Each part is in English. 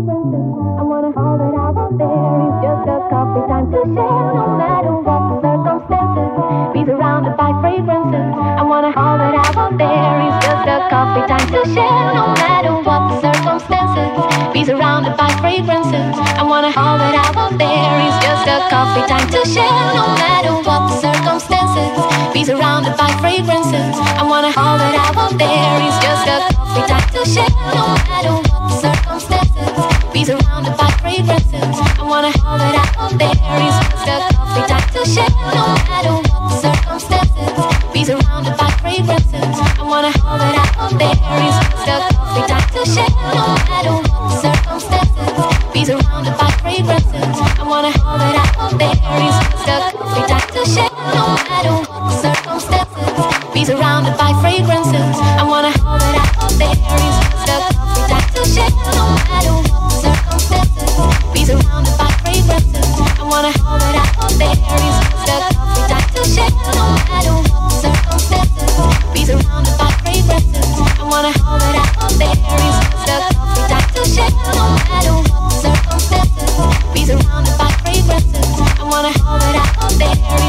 I wanna hold it out, there is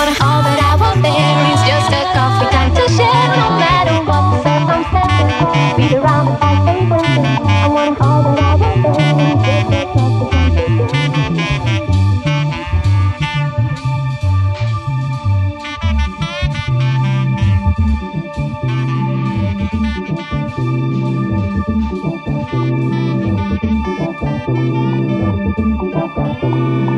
All that I want there is just a coffee time to share. No matter what the circumstances, beat around the back and forth. I want all that I want there is just a coffee time to share.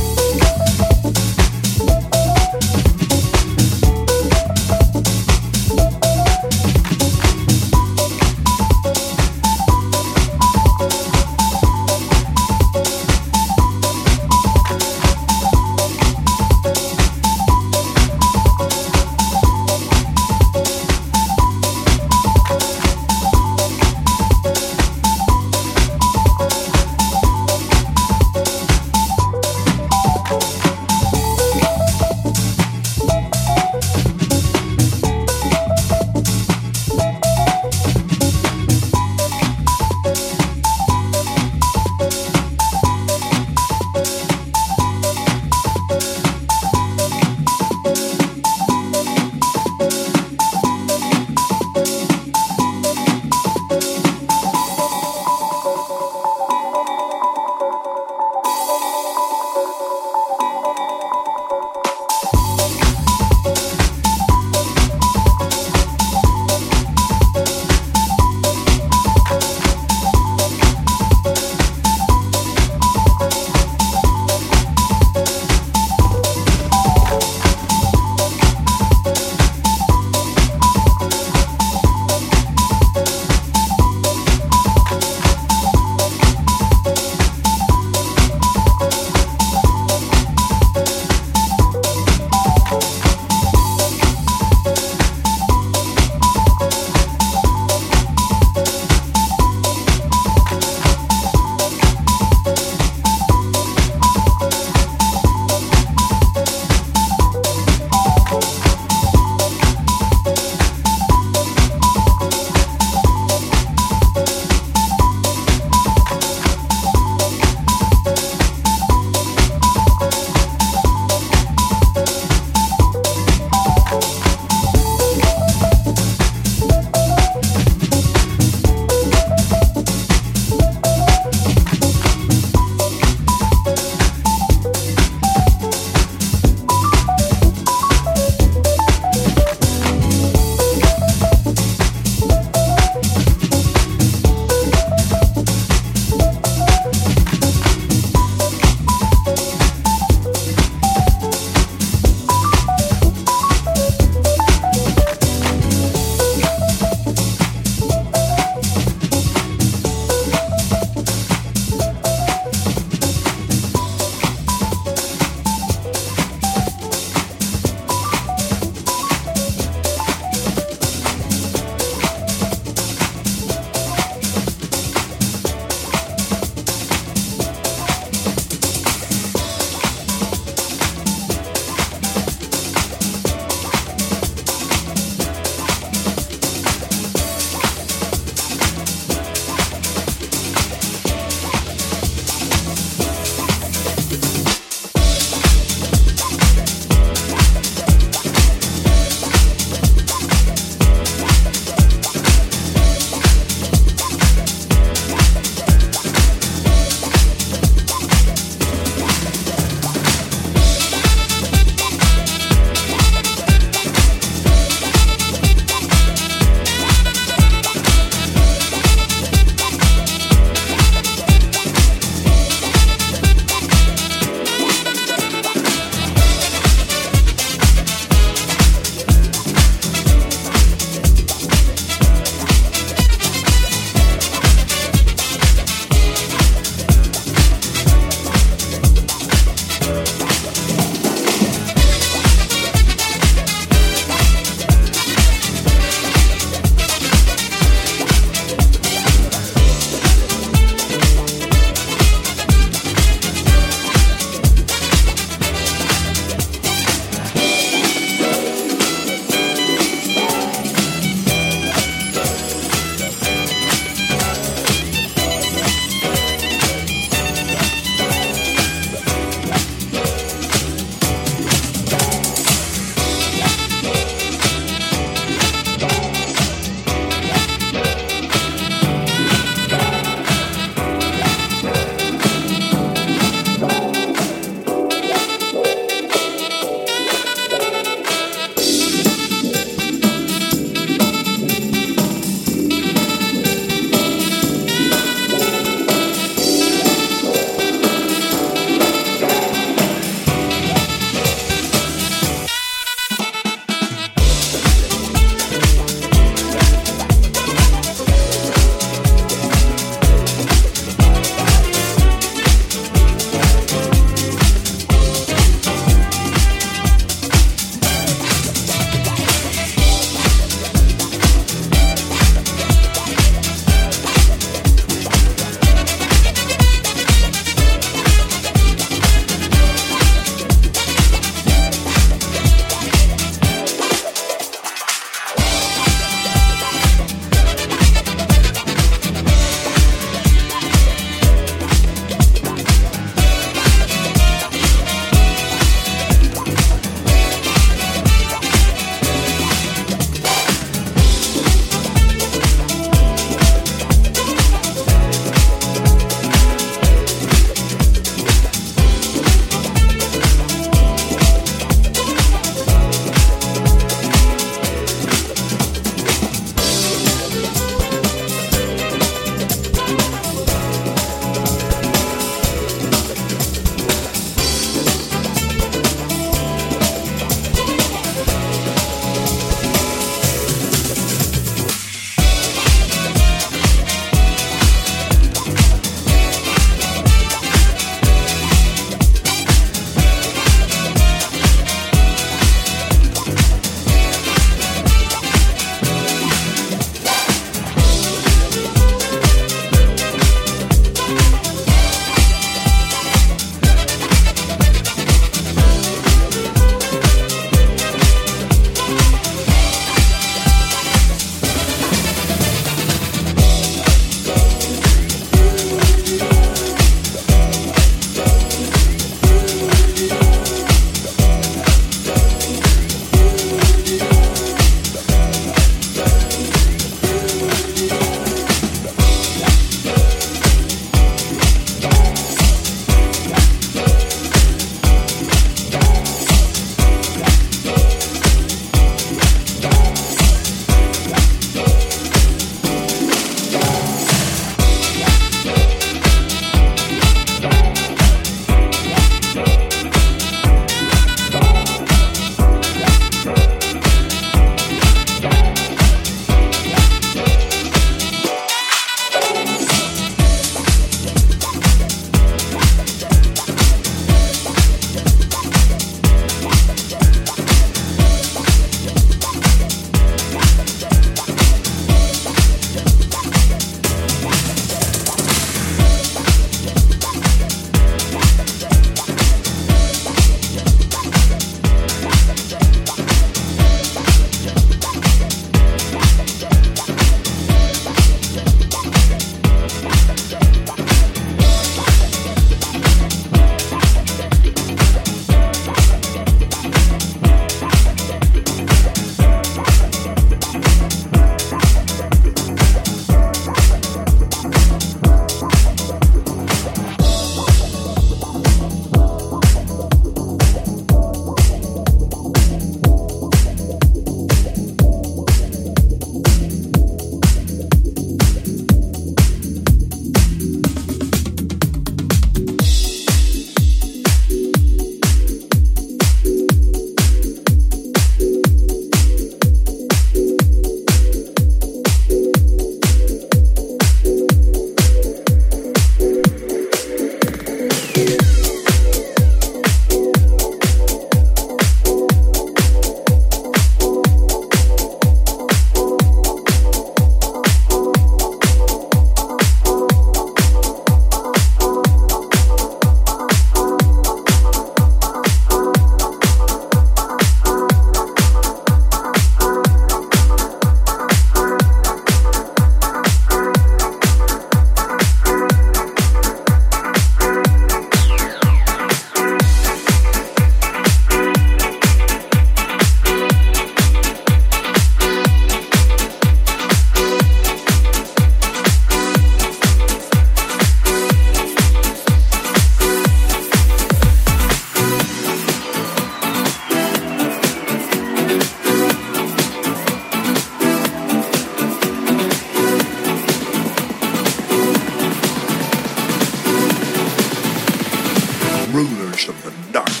rulers of the darkness.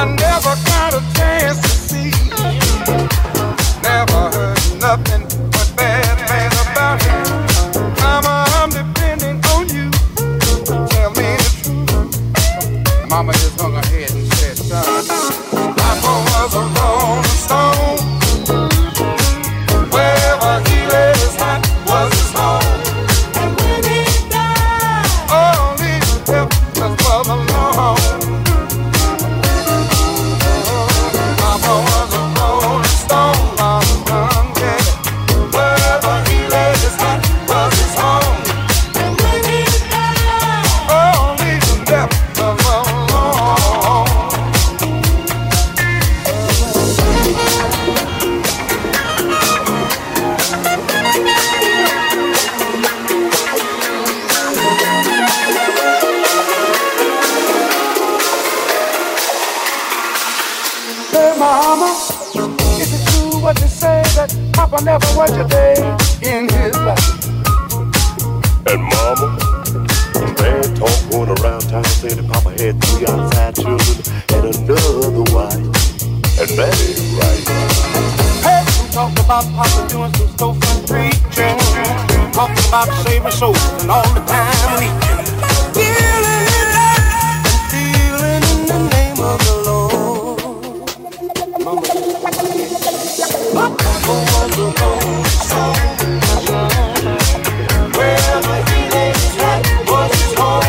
I never got a chance. what you say, that Papa never worked a day in his life. And Mama, bad talk going around town saying that Papa had 3 outside children and another wife. And that ain't right. Hey, we talked about Papa doing some stolen preaching, talking about saving souls and all the time leeching. Stealing in the name of the Lord. Mama, Papa was a lone soul. Wherever he lay his head was his home.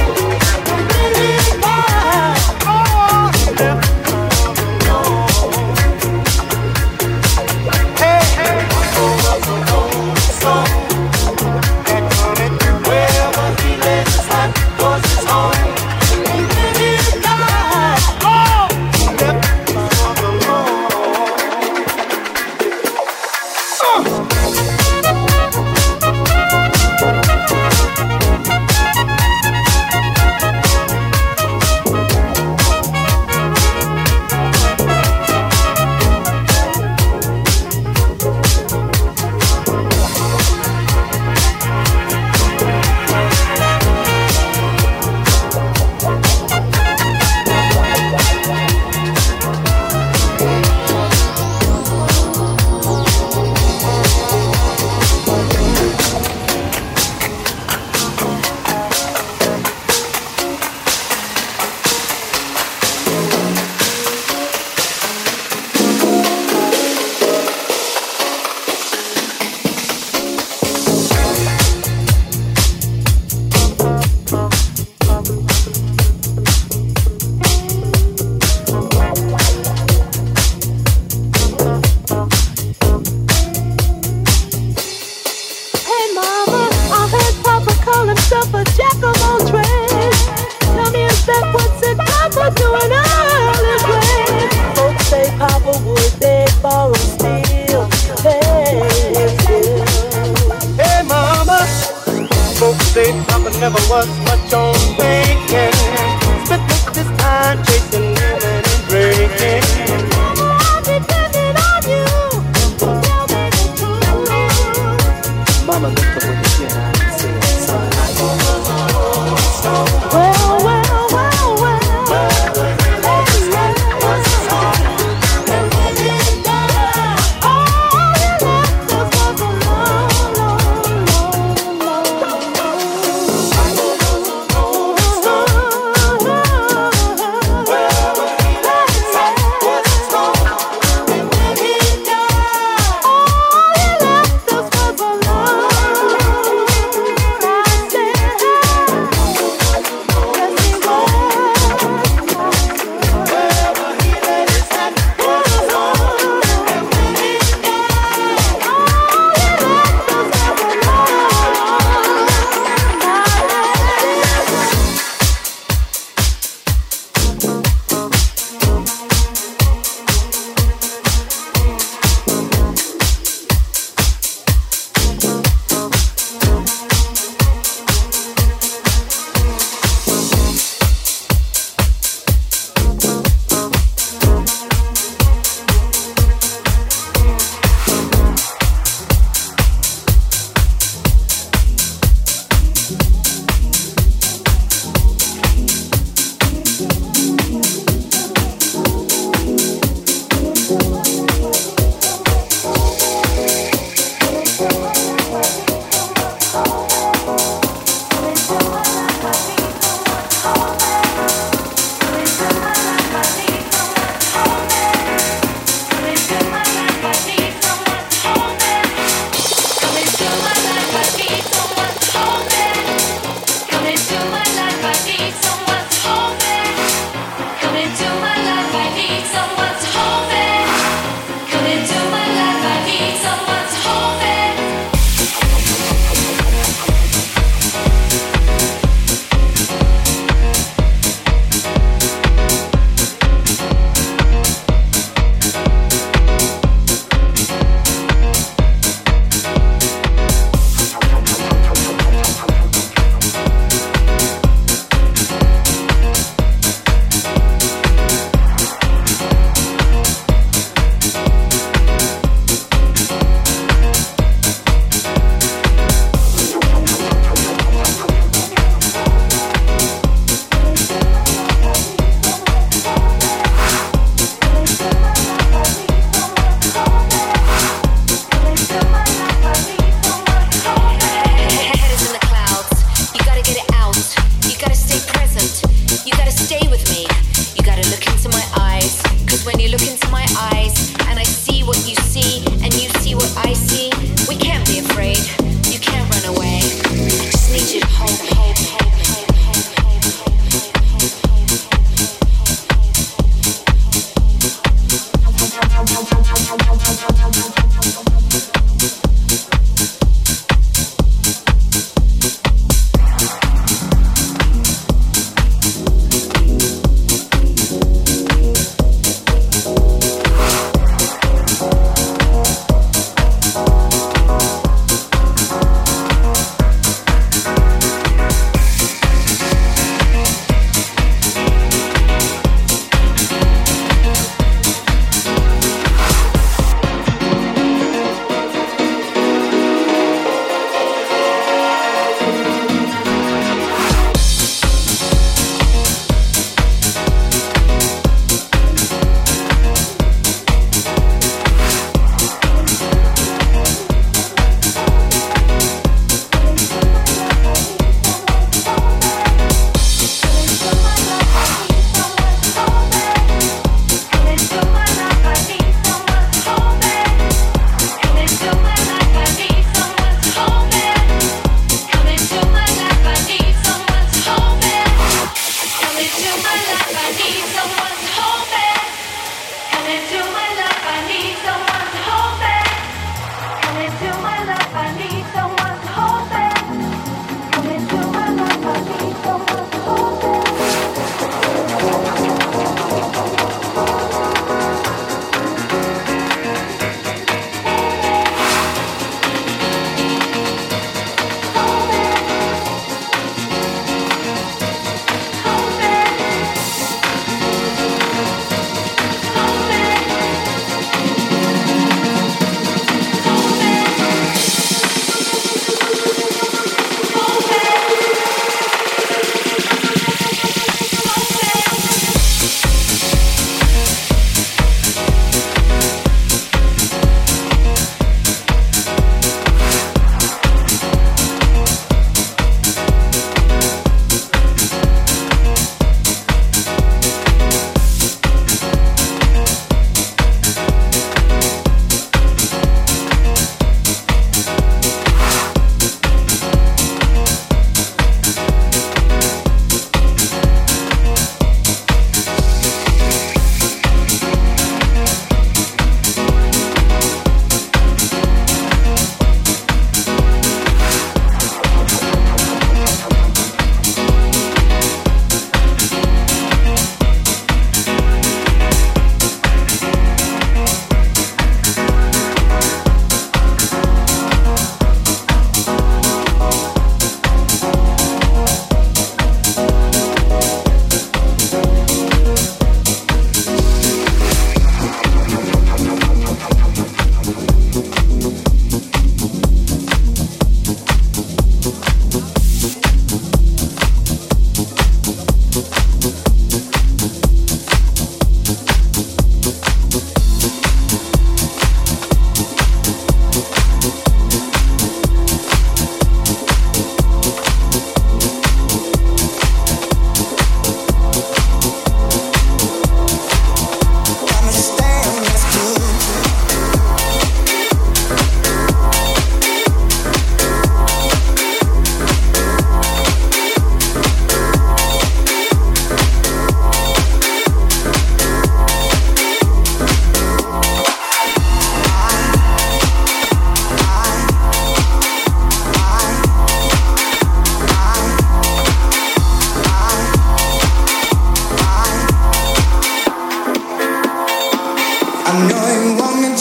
Understand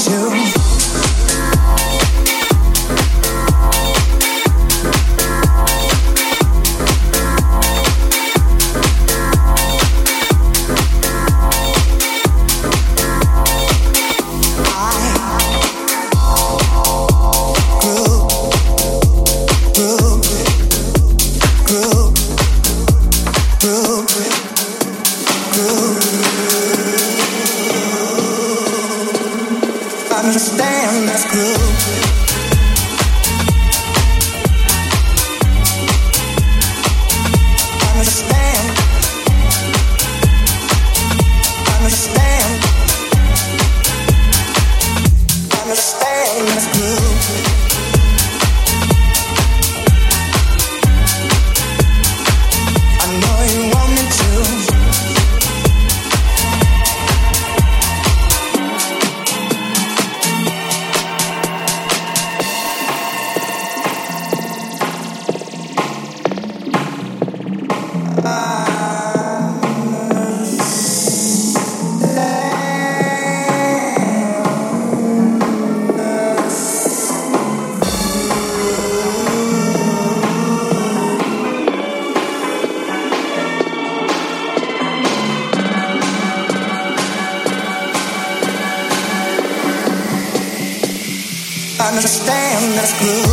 this groove.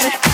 party.